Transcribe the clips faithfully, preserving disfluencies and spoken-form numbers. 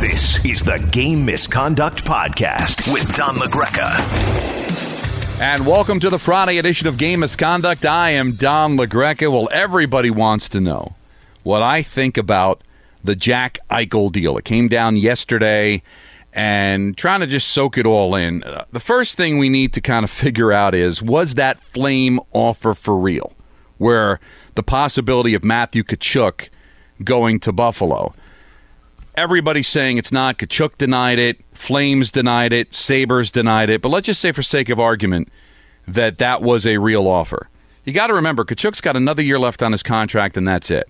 This is the Game Misconduct Podcast with Don LaGreca. And welcome to the Friday edition of Game Misconduct. I am Don LaGreca. Well, everybody wants to know what I think about the Jack Eichel deal. It came down yesterday, and trying to just soak it all in. The first thing we need to kind of figure out is, was that flame offer for real? Where the possibility of Matthew Tkachuk going to Buffalo. Everybody's saying it's not. Tkachuk denied it. Flames denied it. Sabres denied it. But let's just say, for sake of argument, that that was a real offer. You got to remember, Tkachuk's got another year left on his contract, and that's it.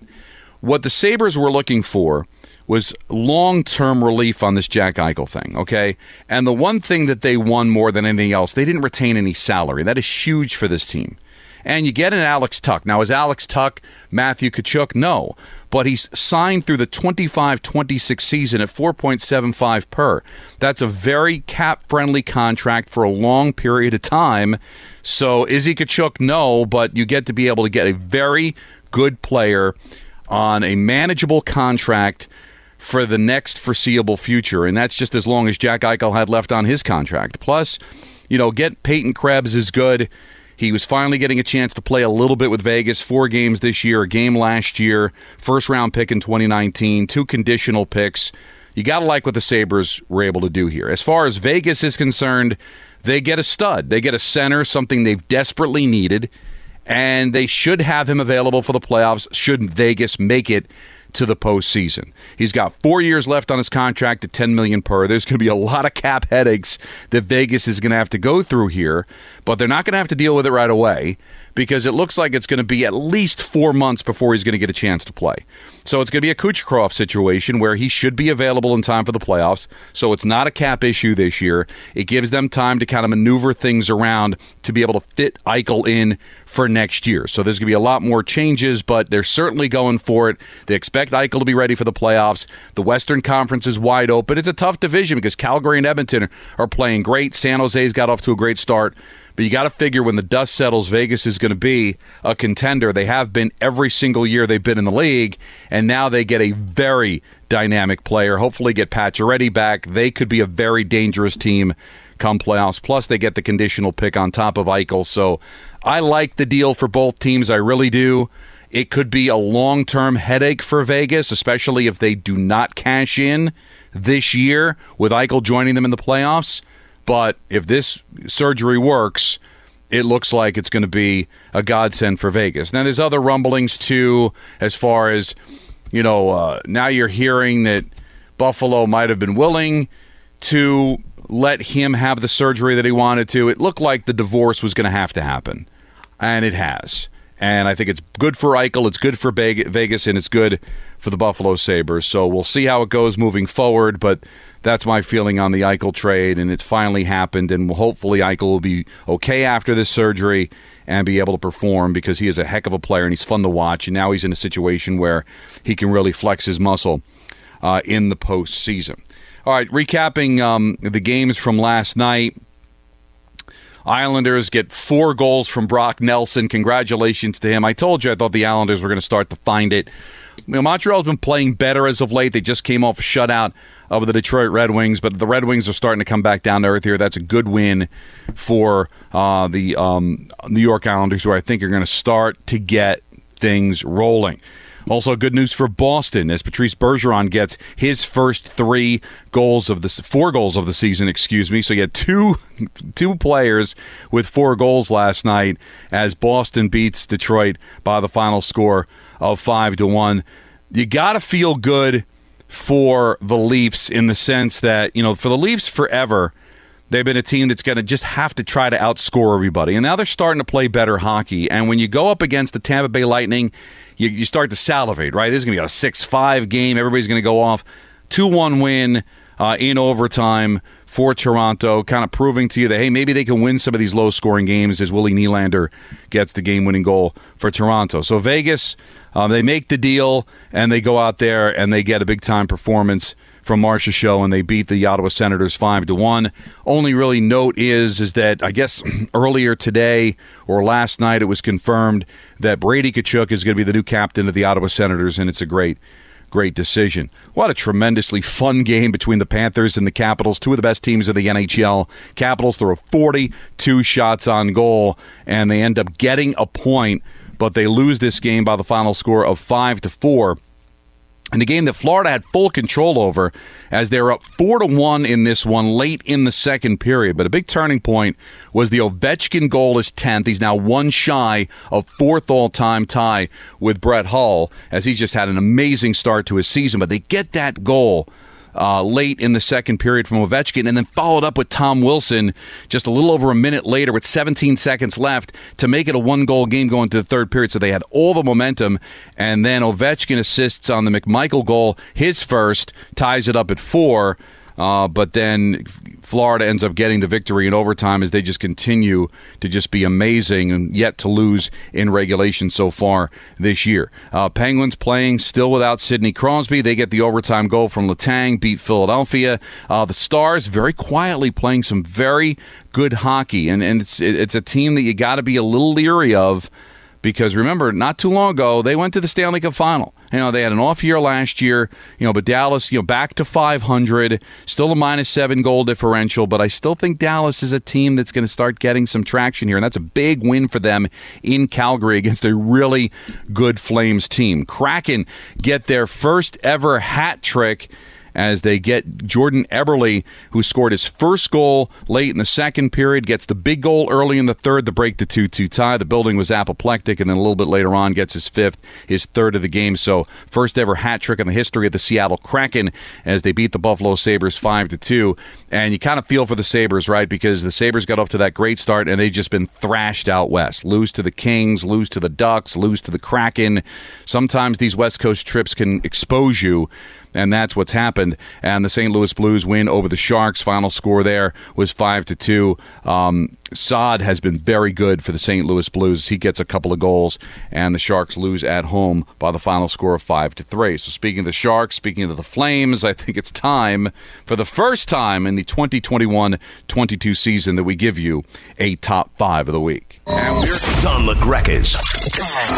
What the Sabres were looking for was long-term relief on this Jack Eichel thing, okay? And the one thing that they won more than anything else, they didn't retain any salary. That is huge for this team. And you get an Alex Tuck. Now, is Alex Tuck Matthew Tkachuk? No. But he's signed through the twenty-five twenty-six season at four point seven five per. That's a very cap-friendly contract for a long period of time. So is he Tkachuk? No, but you get to be able to get a very good player on a manageable contract for the next foreseeable future. And that's just as long as Jack Eichel had left on his contract. Plus, you know, get Peyton Krebs is good. He was finally getting a chance to play a little bit with Vegas. Four games this year, a game last year, first-round pick in twenty nineteen, two conditional picks. You got to like what the Sabres were able to do here. As far as Vegas is concerned, they get a stud. They get a center, something they've desperately needed, and they should have him available for the playoffs should Vegas make it to the postseason. He's got four years left on his contract at ten million dollars per. There's going to be a lot of cap headaches that Vegas is going to have to go through here, but they're not going to have to deal with it right away because it looks like it's going to be at least four months before he's going to get a chance to play. So it's going to be a Kucherov situation where he should be available in time for the playoffs, so it's not a cap issue this year. It gives them time to kind of maneuver things around to be able to fit Eichel in for next year. So there's going to be a lot more changes, but they're certainly going for it. They expect Eichel to be ready for the playoffs. The Western Conference is wide open. It's a tough division because Calgary and Edmonton are playing great. San Jose's got off to a great start. But you got to figure when the dust settles, Vegas is going to be a contender. They have been every single year they've been in the league, and now they get a very dynamic player. Hopefully get Pacioretty back. They could be a very dangerous team come playoffs. Plus, they get the conditional pick on top of Eichel. So I like the deal for both teams. I really do. It could be a long-term headache for Vegas, especially if they do not cash in this year with Eichel joining them in the playoffs. But if this surgery works, it looks like it's going to be a godsend for Vegas. Now, there's other rumblings, too, as far as, you know, uh, now you're hearing that Buffalo might have been willing to let him have the surgery that he wanted to. It looked like the divorce was going to have to happen, and it has. And I think it's good for Eichel, it's good for Vegas, and it's good for the Buffalo Sabres. So we'll see how it goes moving forward, but that's my feeling on the Eichel trade, and it's finally happened, and hopefully Eichel will be okay after this surgery and be able to perform because he is a heck of a player, and he's fun to watch, and now he's in a situation where he can really flex his muscle uh, in the postseason. All right, recapping um, the games from last night. Islanders get four goals from Brock Nelson. Congratulations to him. I told you I thought the Islanders were going to start to find it. You know, Montreal's been playing better as of late. They just came off a shutout of the Detroit Red Wings, but the Red Wings are starting to come back down to earth here. That's a good win for uh, the um, New York Islanders, who I think are going to start to get things rolling. Also, good news for Boston as Patrice Bergeron gets his first three goals of the four goals of the season. Excuse me. So you had two two players with four goals last night as Boston beats Detroit by the final score of five to one. You got to feel good for the Leafs in the sense that, you know, for the Leafs forever, They've been a team that's going to just have to try to outscore everybody. And now they're starting to play better hockey. And when you go up against the Tampa Bay Lightning, you, you start to salivate, right? This is going to be a six five game. Everybody's going to go off. two one win uh, in overtime for Toronto, kind of proving to you that, hey, maybe they can win some of these low-scoring games as Willie Nylander gets the game-winning goal for Toronto. So Vegas, um, they make the deal, and they go out there, and they get a big-time performance from Marcia Show, and they beat the Ottawa Senators five to one. Only really note is is that I guess earlier today or last night it was confirmed that Brady Tkachuk is going to be the new captain of the Ottawa Senators, and it's a great, great decision. What a tremendously fun game between the Panthers and the Capitals, two of the best teams of the N H L. Capitals throw forty-two shots on goal, and they end up getting a point, but they lose this game by the final score of five to four. And a game that Florida had full control over as they were up four to one in this one late in the second period. But a big turning point was the Ovechkin goal is tenth. He's now one shy of fourth all-time tie with Brett Hull, as he's just had an amazing start to his season. But they get that goal uh, late in the second period from Ovechkin, and then followed up with Tom Wilson just a little over a minute later with seventeen seconds left to make it a one-goal game going to the third period. So they had all the momentum, and then Ovechkin assists on the McMichael goal, his first, ties it up at four, uh, but then Florida ends up getting the victory in overtime as they just continue to just be amazing and yet to lose in regulation so far this year. Uh, Penguins playing still without Sidney Crosby. They get the overtime goal from Letang, beat Philadelphia. Uh, the Stars very quietly playing some very good hockey, and, and it's, it's a team that you got to be a little leery of because, remember, not too long ago, they went to the Stanley Cup Final. You know, they had an off year last year, you know, but Dallas, you know, back to five hundred, still a minus seven goal differential, but I still think Dallas is a team that's going to start getting some traction here, and that's a big win for them in Calgary against a really good Flames team. Kraken get their first ever hat trick as they get Jordan Eberle, who scored his first goal late in the second period, gets the big goal early in the third to break the two two tie. The building was apoplectic, and then a little bit later on gets his fifth, his third of the game. So first ever hat trick in the history of the Seattle Kraken as they beat the Buffalo Sabres five to two. And you kind of feel for the Sabres, right, because the Sabres got off to that great start, and they've just been thrashed out west. Lose to the Kings, lose to the Ducks, lose to the Kraken. Sometimes these West Coast trips can expose you, and that's what's happened. And the Saint Louis Blues win over the Sharks. Final score there was five to two. Um, Saad has been very good for the Saint Louis Blues. He gets a couple of goals, and the Sharks lose at home by the final score of five to three. So speaking of the Sharks, speaking of the Flames, I think it's time for the first time in the twenty twenty-one twenty-two season that we give you a top five of the week. And we're Don LaGreca's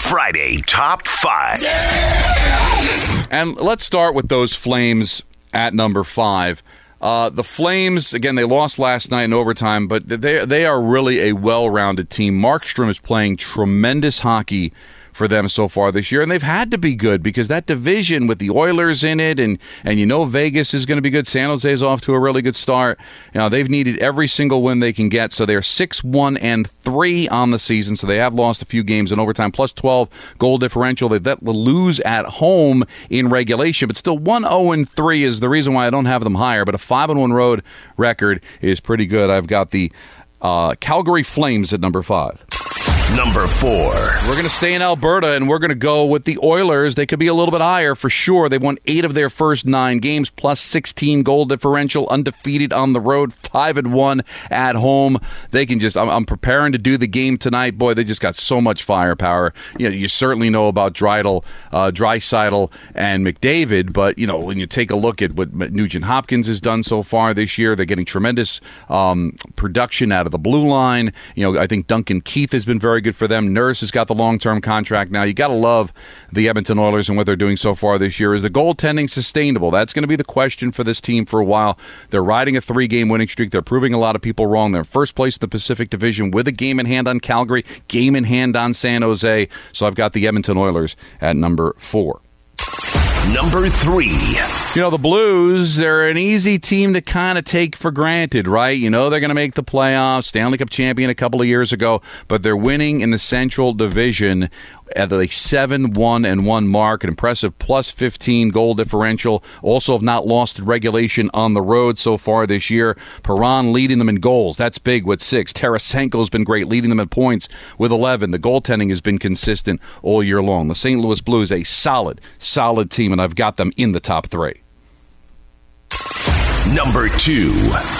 Friday Top five. Yeah! And let's start with those Flames at number five. Uh, the Flames, again, they lost last night in overtime, but they they are really a well-rounded team. Markstrom is playing tremendous hockey for them so far this year, and they've had to be good because that division with the Oilers in it, and, and you know Vegas is going to be good. San Jose's off to a really good start. You know, they've needed every single win they can get, so they're six one and three on the season, so they have lost a few games in overtime, plus twelve goal differential. They that will lose at home in regulation, but still one oh and three is the reason why I don't have them higher, but a five and one road record is pretty good. I've got the uh, Calgary Flames at number five. Number four. We're going to stay in Alberta, and we're going to go with the Oilers. They could be a little bit higher for sure. They've won eight of their first nine games, plus sixteen goal differential, undefeated on the road, five and one at home. They can just, I'm, I'm preparing to do the game tonight. Boy, they just got so much firepower. You know, you certainly know about Draisaitl, uh, Draisaitl and McDavid, but, you know, when you take a look at what Nugent Hopkins has done so far this year, they're getting tremendous um, production out of the blue line. You know, I think Duncan Keith has been very good for them. Nurse has got the long-term contract now. You got to love the Edmonton Oilers and what they're doing so far this year. Is the goaltending sustainable? That's going to be the question for this team for a while. They're riding a three-game winning streak. They're proving a lot of people wrong. They're first place in the Pacific Division with a game in hand on Calgary, game in hand on San Jose. So I've got the Edmonton Oilers at number four. Number three. You know, the Blues, they're an easy team to kind of take for granted, right? You know they're going to make the playoffs, Stanley Cup champion a couple of years ago, but they're winning in the Central Division at the seven one and one mark, an impressive plus fifteen goal differential. Also have not lost regulation on the road so far this year. Perron leading them in goals. That's big with six. Tarasenko's been great, leading them in points with eleven. The goaltending has been consistent all year long. The Saint Louis Blues, a solid, solid team, and I've got them in the top three. Number two.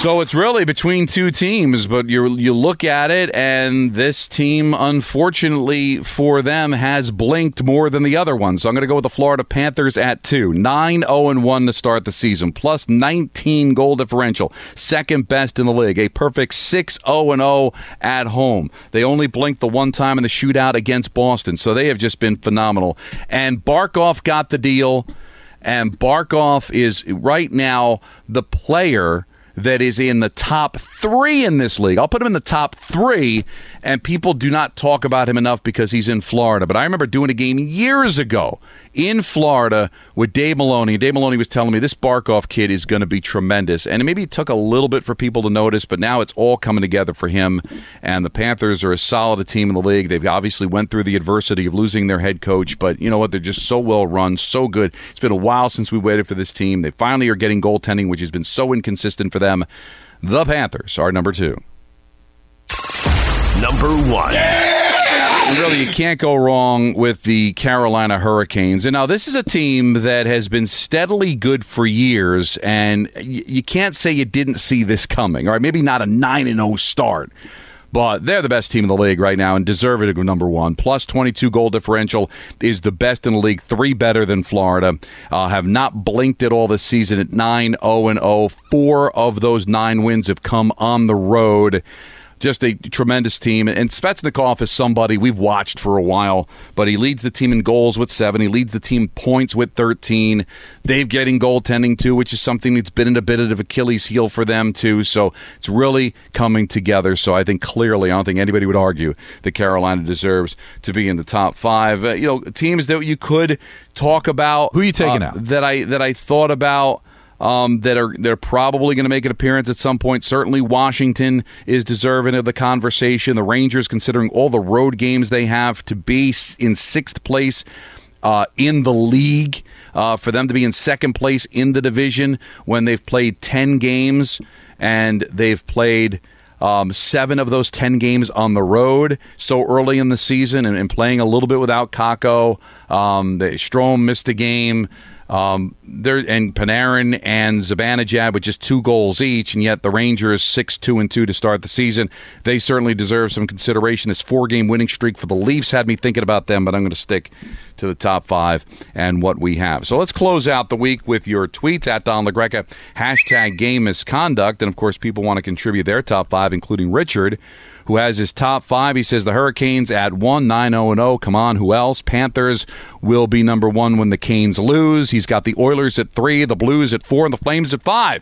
So it's really between two teams, but you you look at it, and this team, unfortunately for them, has blinked more than the other one. So I'm going to go with the Florida Panthers at two. nine oh and one to start the season, plus nineteen goal differential, second best in the league, a perfect six oh and oh at home. They only blinked the one time in the shootout against Boston, so they have just been phenomenal. And Barkov got the deal. And Barkov is right now the player that is in the top three in this league. I'll put him in the top three, and people do not talk about him enough because he's in Florida. But I remember doing a game years ago in Florida with Dave Maloney. Dave Maloney was telling me this Barkov kid is going to be tremendous. And maybe it took a little bit for people to notice, but now it's all coming together for him. And the Panthers are as solid a team in the league. They've obviously went through the adversity of losing their head coach, but you know what? They're just so well run, so good. It's been a while since we waited for this team. They finally are getting goaltending, which has been so inconsistent for them. Them. The Panthers are number two. Number one. Yeah! Really, you can't go wrong with the Carolina Hurricanes. And now this is a team that has been steadily good for years, and you can't say you didn't see this coming. All right, maybe not a nine and oh start. But they're the best team in the league right now and deserve it at number one. Plus twenty-two goal differential is the best in the league, three better than Florida. Uh, have not blinked at all this season at nine oh and oh. Four of those nine wins have come on the road. Just a tremendous team. And Svechnikov is somebody we've watched for a while, but he leads the team in goals with seven. He leads the team points with thirteen. They're getting goaltending, too, which is something that's been a bit of Achilles' heel for them, too. So it's really coming together. So I think clearly, I don't think anybody would argue that Carolina deserves to be in the top five. Uh, you know, teams that you could talk about. Who are you taking uh, out? That I, that I thought about. Um, that are they're probably going to make an appearance at some point. Certainly Washington is deserving of the conversation. The Rangers, considering all the road games they have, to be in sixth place uh, in the league, uh, for them to be in second place in the division when they've played ten games and they've played Um, seven of those ten games on the road so early in the season, and, and playing a little bit without Kakko. Um, Strome missed a game. Um, there and Panarin and Zibanejad with just two goals each, and yet the Rangers six two and two to start the season. They certainly deserve some consideration. This four-game winning streak for the Leafs had me thinking about them, but I'm going to stick to the top five and what we have. So let's close out the week with your tweets at Don LaGreca, hashtag game misconduct, and of course people want to contribute their top five, including Richard, who has his top five. He says the Hurricanes at one, nine oh and oh. Come on, who else? Panthers will be number one when the Canes lose. He's got the Oilers at three, the Blues at four, and the Flames at five.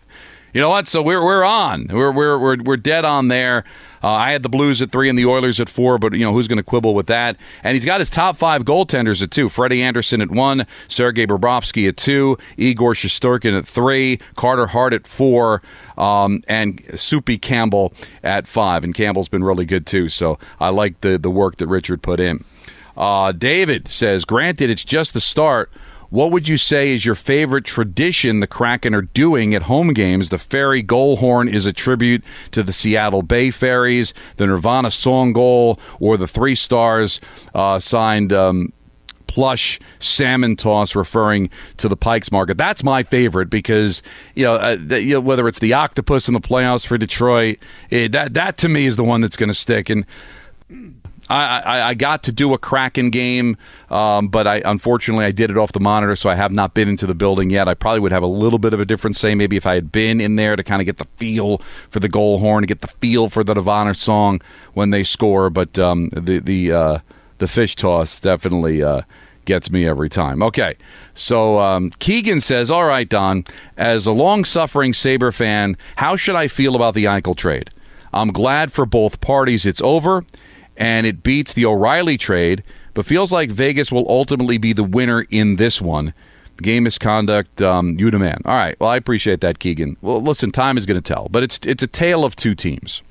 You know what? So we're we're on. We're we're we're we're dead on there. Uh, I had the Blues at three and the Oilers at four, but you know who's going to quibble with that? And he's got his top five goaltenders at two: Freddie Anderson at one, Sergei Bobrovsky at two, Igor Shesterkin at three, Carter Hart at four, um, and Soupy Campbell at five. And Campbell's been really good too. So I like the the work that Richard put in. Uh, David says, "Granted, it's just the start. What would you say is your favorite tradition the Kraken are doing at home games? The Ferry Goal Horn is a tribute to the Seattle Bay Ferries, the Nirvana Song Goal, or the Three Stars uh, signed um, plush salmon toss referring to the Pikes Market." That's my favorite because, you know, uh, the, you know whether it's the octopus in the playoffs for Detroit, it, that, that to me is the one that's going to stick. And I, I, I got to do a Kraken game, um, but I unfortunately I did it off the monitor, so I have not been into the building yet. I probably would have a little bit of a different say maybe if I had been in there to kind of get the feel for the goal horn, to get the feel for the Nirvana song when they score. But um, the the uh, the fish toss definitely uh, gets me every time. Okay, so um, Keegan says, "All right, Don, as a long-suffering Sabre fan, how should I feel about the Eichel trade? I'm glad for both parties it's over, and it beats the O'Reilly trade, but feels like Vegas will ultimately be the winner in this one. Game misconduct, um, you demand." All right, well, I appreciate that, Keegan. Well, listen, time is going to tell, but it's it's a tale of two teams.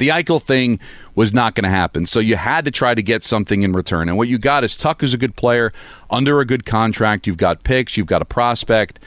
The Eichel thing was not going to happen. So you had to try to get something in return. And what you got is Tuck is a good player under a good contract. You've got picks. You've got a prospect.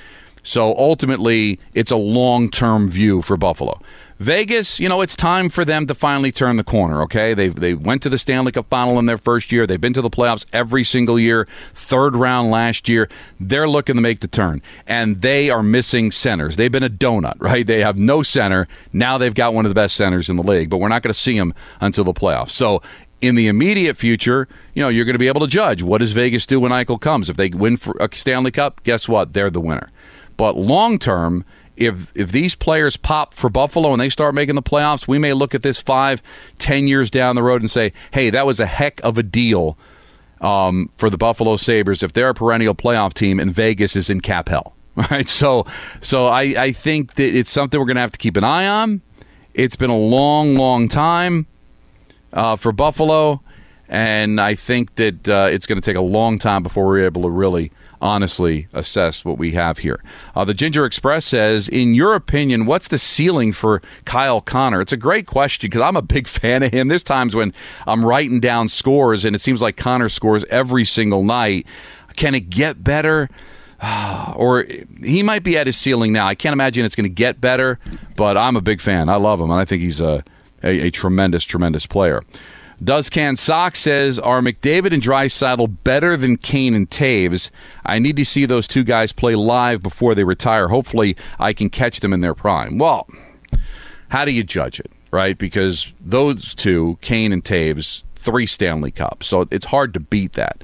So ultimately, it's a long-term view for Buffalo. Vegas, you know, it's time for them to finally turn the corner, okay? They they went to the Stanley Cup Final in their first year. They've been to the playoffs every single year, third round last year. They're looking to make the turn, and they are missing centers. They've been a donut, right? They have no center. Now they've got one of the best centers in the league, but we're not going to see them until the playoffs. So in the immediate future, you know, you're going to be able to judge, what does Vegas do when Eichel comes? If they win for a Stanley Cup, guess what? They're the winner. But long-term, if if these players pop for Buffalo and they start making the playoffs, we may look at this five, ten years down the road and say, hey, that was a heck of a deal um, for the Buffalo Sabres if they're a perennial playoff team and Vegas is in cap hell. All right? So so I, I think that it's something we're going to have to keep an eye on. It's been a long, long time uh, for Buffalo, and I think that uh, it's going to take a long time before we're able to really honestly assess what we have here. Uh, the Ginger Express says, in your opinion, what's the ceiling for Kyle Connor? It's a great question because I'm a big fan of him. There's times when I'm writing down scores and it seems like Connor scores every single night. Can it get better? Or he might be at his ceiling now. I can't imagine it's going to get better, but I'm a big fan. I love him, and I think he's a, a, a tremendous, tremendous player. Does Can Sock says, are McDavid and Draisaitl better than Kane and Toews? I need to see those two guys play live before they retire. Hopefully, I can catch them in their prime. Well, how do you judge it, right? Because those two, Kane and Toews, three Stanley Cups. So it's hard to beat that.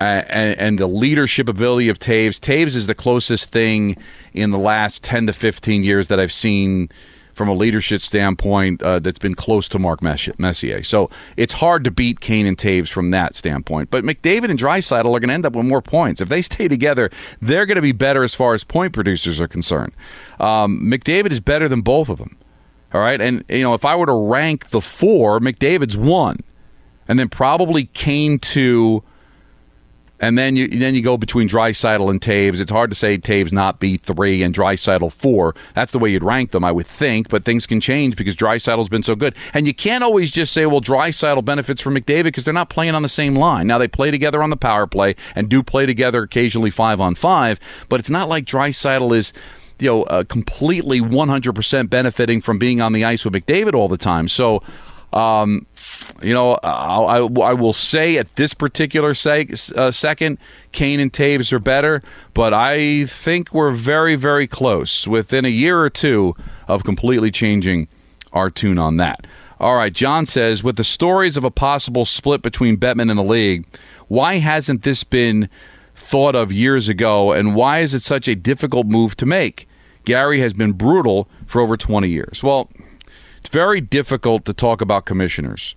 Uh, and, and the leadership ability of Toews. Toews is the closest thing in the last ten to fifteen years that I've seen from a leadership standpoint, uh, that's been close to Mark Messier. So it's hard to beat Kane and Toews from that standpoint. But McDavid and Draisaitl are going to end up with more points. If they stay together, they're going to be better as far as point producers are concerned. Um, McDavid is better than both of them. All right? And, you know, if I were to rank the four, McDavid's one. And then probably Kane two. And then you then you go between Draisaitl and Toews. It's hard to say Toews not be three and Draisaitl four. That's the way you'd rank them, I would think. But things can change because Draisaitl's been so good. And you can't always just say, well, Draisaitl benefits from McDavid because they're not playing on the same line. Now, they play together on the power play and do play together occasionally five on five. But it's not like Draisaitl is, you know, uh, completely one hundred percent benefiting from being on the ice with McDavid all the time. So, um you know, I, I, I will say at this particular seg, uh, second, Kane and Toews are better, but I think we're very, very close within a year or two of completely changing our tune on that. All right, John says, with the stories of a possible split between Bettman and the league, why hasn't this been thought of years ago, and why is it such a difficult move to make? Gary has been brutal for over twenty years. Well, it's very difficult to talk about commissioners,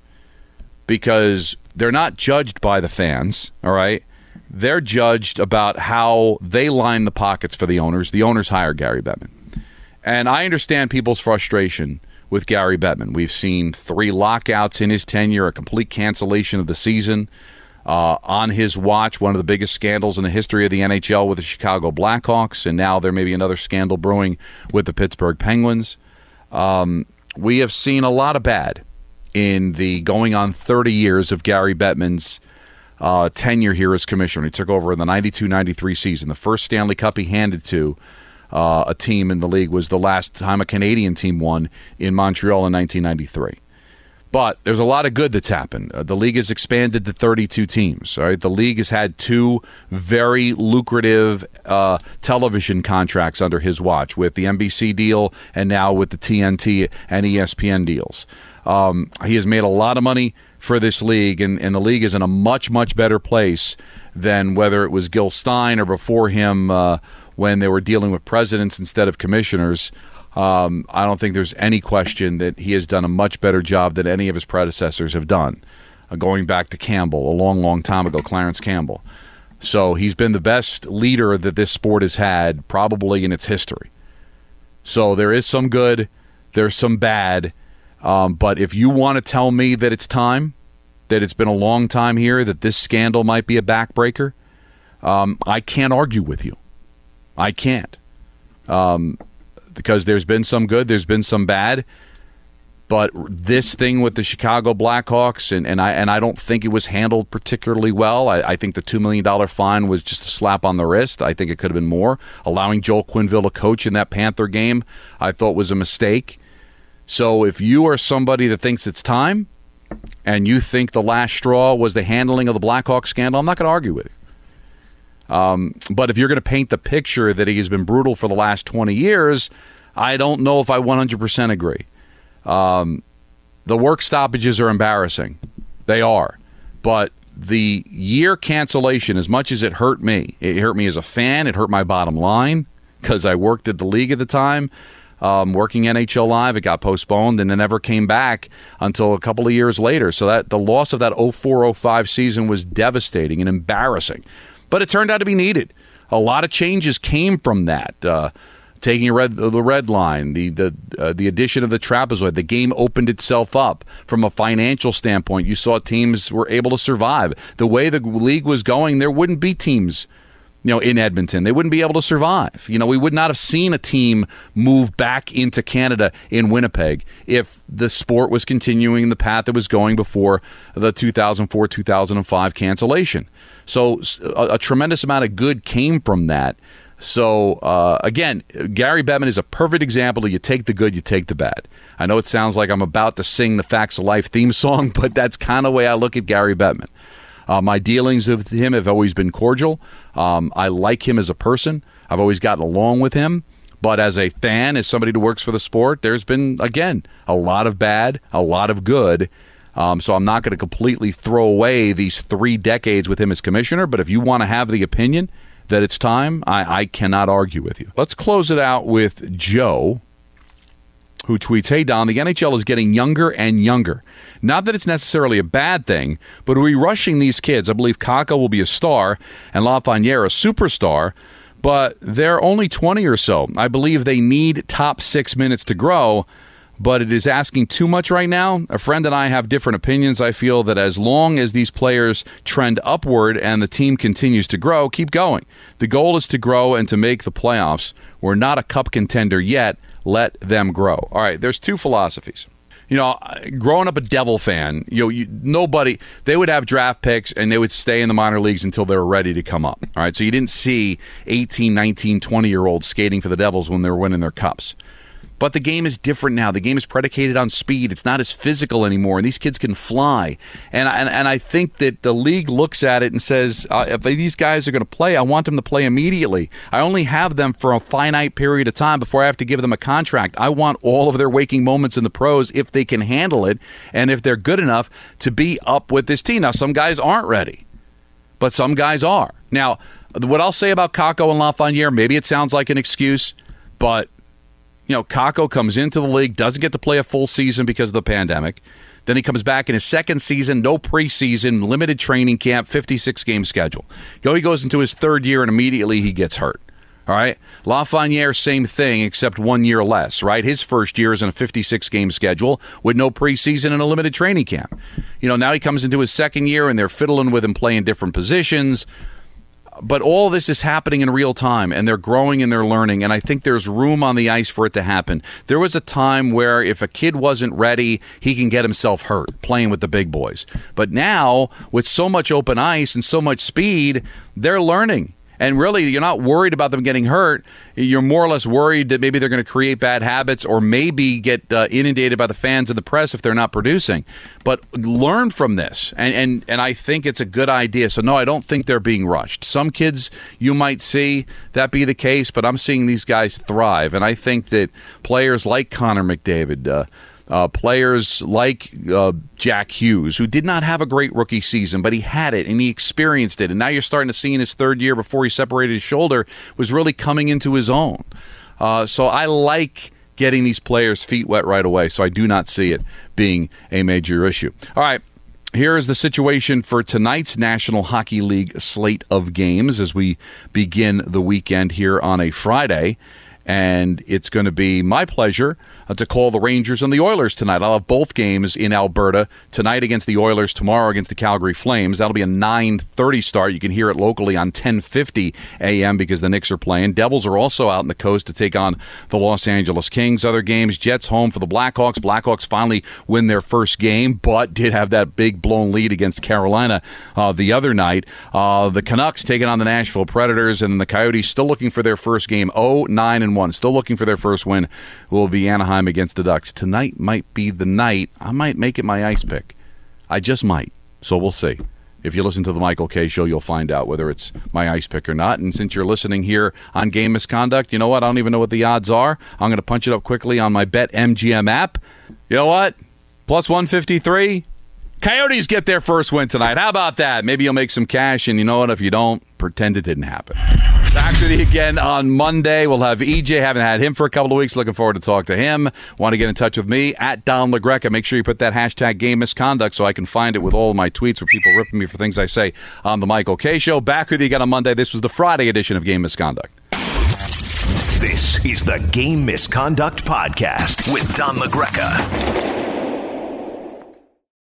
because they're not judged by the fans, all right? They're judged about how they line the pockets for the owners. The owners hire Gary Bettman. And I understand people's frustration with Gary Bettman. We've seen three lockouts in his tenure, a complete cancellation of the season. Uh, on his watch, one of the biggest scandals in the history of the N H L with the Chicago Blackhawks, and now there may be another scandal brewing with the Pittsburgh Penguins. Um, we have seen a lot of bad in the going on thirty years of Gary Bettman's uh, tenure here as commissioner. He took over in the ninety-two ninety-three season. The first Stanley Cup he handed to uh, a team in the league was the last time a Canadian team won in Montreal in nineteen ninety-three. But there's a lot of good that's happened. Uh, the league has expanded to thirty-two teams. All right? The league has had two very lucrative uh, television contracts under his watch, with the N B C deal and now with the T N T and E S P N deals. Um, he has made a lot of money for this league, and, and the league is in a much, much better place than whether it was Gil Stein or before him uh, when they were dealing with presidents instead of commissioners. Um, I don't think there's any question that he has done a much better job than any of his predecessors have done, uh, going back to Campbell a long, long time ago, Clarence Campbell. So he's been the best leader that this sport has had probably in its history. So there is some good, there's some bad. Um, but if you want to tell me that it's time, that it's been a long time here, that this scandal might be a backbreaker, um, I can't argue with you. I can't. Um, because there's been some good, there's been some bad. But this thing with the Chicago Blackhawks, and, and I and I don't think it was handled particularly well. I, I think the two million dollars fine was just a slap on the wrist. I think it could have been more. Allowing Joel Quinville to coach in that Panther game, I thought was a mistake. So if you are somebody that thinks it's time, and you think the last straw was the handling of the Blackhawks scandal, I'm not going to argue with you. Um, but if you're going to paint the picture that he has been brutal for the last twenty years, I don't know if I one hundred percent agree. Um, the work stoppages are embarrassing. They are. But the year cancellation, as much as it hurt me, it hurt me as a fan, it hurt my bottom line because I worked at the league at the time, um, working N H L Live. It got postponed and it never came back until a couple of years later. So that the loss of that oh four oh five season was devastating and embarrassing. But it turned out to be needed. A lot of changes came from that. Uh Taking a red, the red line, the the uh, the addition of the trapezoid, the game opened itself up from a financial standpoint. You saw teams were able to survive. The way the league was going, there wouldn't be teams, you know, in Edmonton. They wouldn't be able to survive. You know, we would not have seen a team move back into Canada in Winnipeg if the sport was continuing the path that was going before the two thousand four two thousand five cancellation. So a, a tremendous amount of good came from that. So, uh, again, Gary Bettman is a perfect example of you take the good, you take the bad. I know it sounds like I'm about to sing the Facts of Life theme song, but that's kind of the way I look at Gary Bettman. Uh, my dealings with him have always been cordial. Um, I like him as a person. I've always gotten along with him. But as a fan, as somebody who works for the sport, there's been, again, a lot of bad, a lot of good. Um, so I'm not going to completely throw away these three decades with him as commissioner. But if you want to have the opinion that it's time, I, I cannot argue with you. Let's close it out with Joe, who tweets, "Hey, Don, the N H L is getting younger and younger. Not that it's necessarily a bad thing, but we're rushing these kids. I believe Kakko will be a star and Lafrenière a superstar, but they're only twenty or so. I believe they need top six minutes to grow, but it is asking too much right now. A friend and I have different opinions. I feel that as long as these players trend upward and the team continues to grow, keep going. The goal is to grow and to make the playoffs. We're not a cup contender yet. Let them grow." All right, there's two philosophies. You know, growing up a Devil fan, you know, you, nobody, they would have draft picks and they would stay in the minor leagues until they were ready to come up. All right, so you didn't see eighteen, nineteen, twenty-year-olds skating for the Devils when they were winning their cups. But the game is different now. The game is predicated on speed. It's not as physical anymore, and these kids can fly. And and, and I think that the league looks at it and says, uh, if these guys are going to play, I want them to play immediately. I only have them for a finite period of time before I have to give them a contract. I want all of their waking moments in the pros, if they can handle it, and if they're good enough to be up with this team. Now, some guys aren't ready, but some guys are. Now, what I'll say about Kakko and Lafrenière, maybe it sounds like an excuse, but you know, Kakko comes into the league, doesn't get to play a full season because of the pandemic. Then he comes back in his second season, no preseason, limited training camp, fifty-six game schedule. He goes into his third year, and immediately he gets hurt. All right? Lafrenière, same thing, except one year less, right? His first year is in a fifty-six game schedule with no preseason and a limited training camp. You know, now he comes into his second year, and they're fiddling with him playing different positions. But all this is happening in real time, and they're growing and they're learning, and I think there's room on the ice for it to happen. There was a time where if a kid wasn't ready, he can get himself hurt playing with the big boys. But now, with so much open ice and so much speed, they're learning. And really, you're not worried about them getting hurt. You're more or less worried that maybe they're going to create bad habits or maybe get uh, inundated by the fans and the press if they're not producing. But learn from this, and, and and I think it's a good idea. So, no, I don't think they're being rushed. Some kids you might see that be the case, but I'm seeing these guys thrive. And I think that players like Connor McDavid, uh, Uh, players like uh, Jack Hughes, who did not have a great rookie season, but he had it and he experienced it. And now you're starting to see in his third year before he separated his shoulder was really coming into his own. Uh, so I like getting these players' feet wet right away. So I do not see it being a major issue. All right. Here is the situation for tonight's National Hockey League slate of games as we begin the weekend here on a Friday. And it's going to be my pleasure to call the Rangers and the Oilers tonight. I'll have both games in Alberta, tonight against the Oilers, tomorrow against the Calgary Flames. That'll be a nine thirty start. You can hear it locally on ten fifty a.m. because the Knicks are playing. Devils are also out on the coast to take on the Los Angeles Kings. Other games, Jets home for the Blackhawks. Blackhawks finally win their first game, but did have that big blown lead against Carolina uh, the other night. Uh, the Canucks taking on the Nashville Predators, and the Coyotes still looking for their first game, oh nine and one, still looking for their first win, will be Anaheim against the Ducks. Tonight might be the night. I might make it my ice pick. I just might. So we'll see. If you listen to the Michael K Show, you'll find out whether it's my ice pick or not. And since you're listening here on Game Misconduct, you know what? I don't even know what the odds are. I'm going to punch it up quickly on my BetMGM app. You know what? plus one fifty-three. Coyotes get their first win tonight. How about that? Maybe you'll make some cash, and you know what? If you don't, pretend it didn't happen. Back with you again on Monday. We'll have E J. Haven't had him for a couple of weeks. Looking forward to talk to him. Want to get in touch with me, at Don LaGreca. Make sure you put that hashtag Game Misconduct so I can find it with all my tweets where people ripping me for things I say on the Michael K Show. Back with you again on Monday. This was the Friday edition of Game Misconduct. This is the Game Misconduct Podcast with Don LaGreca.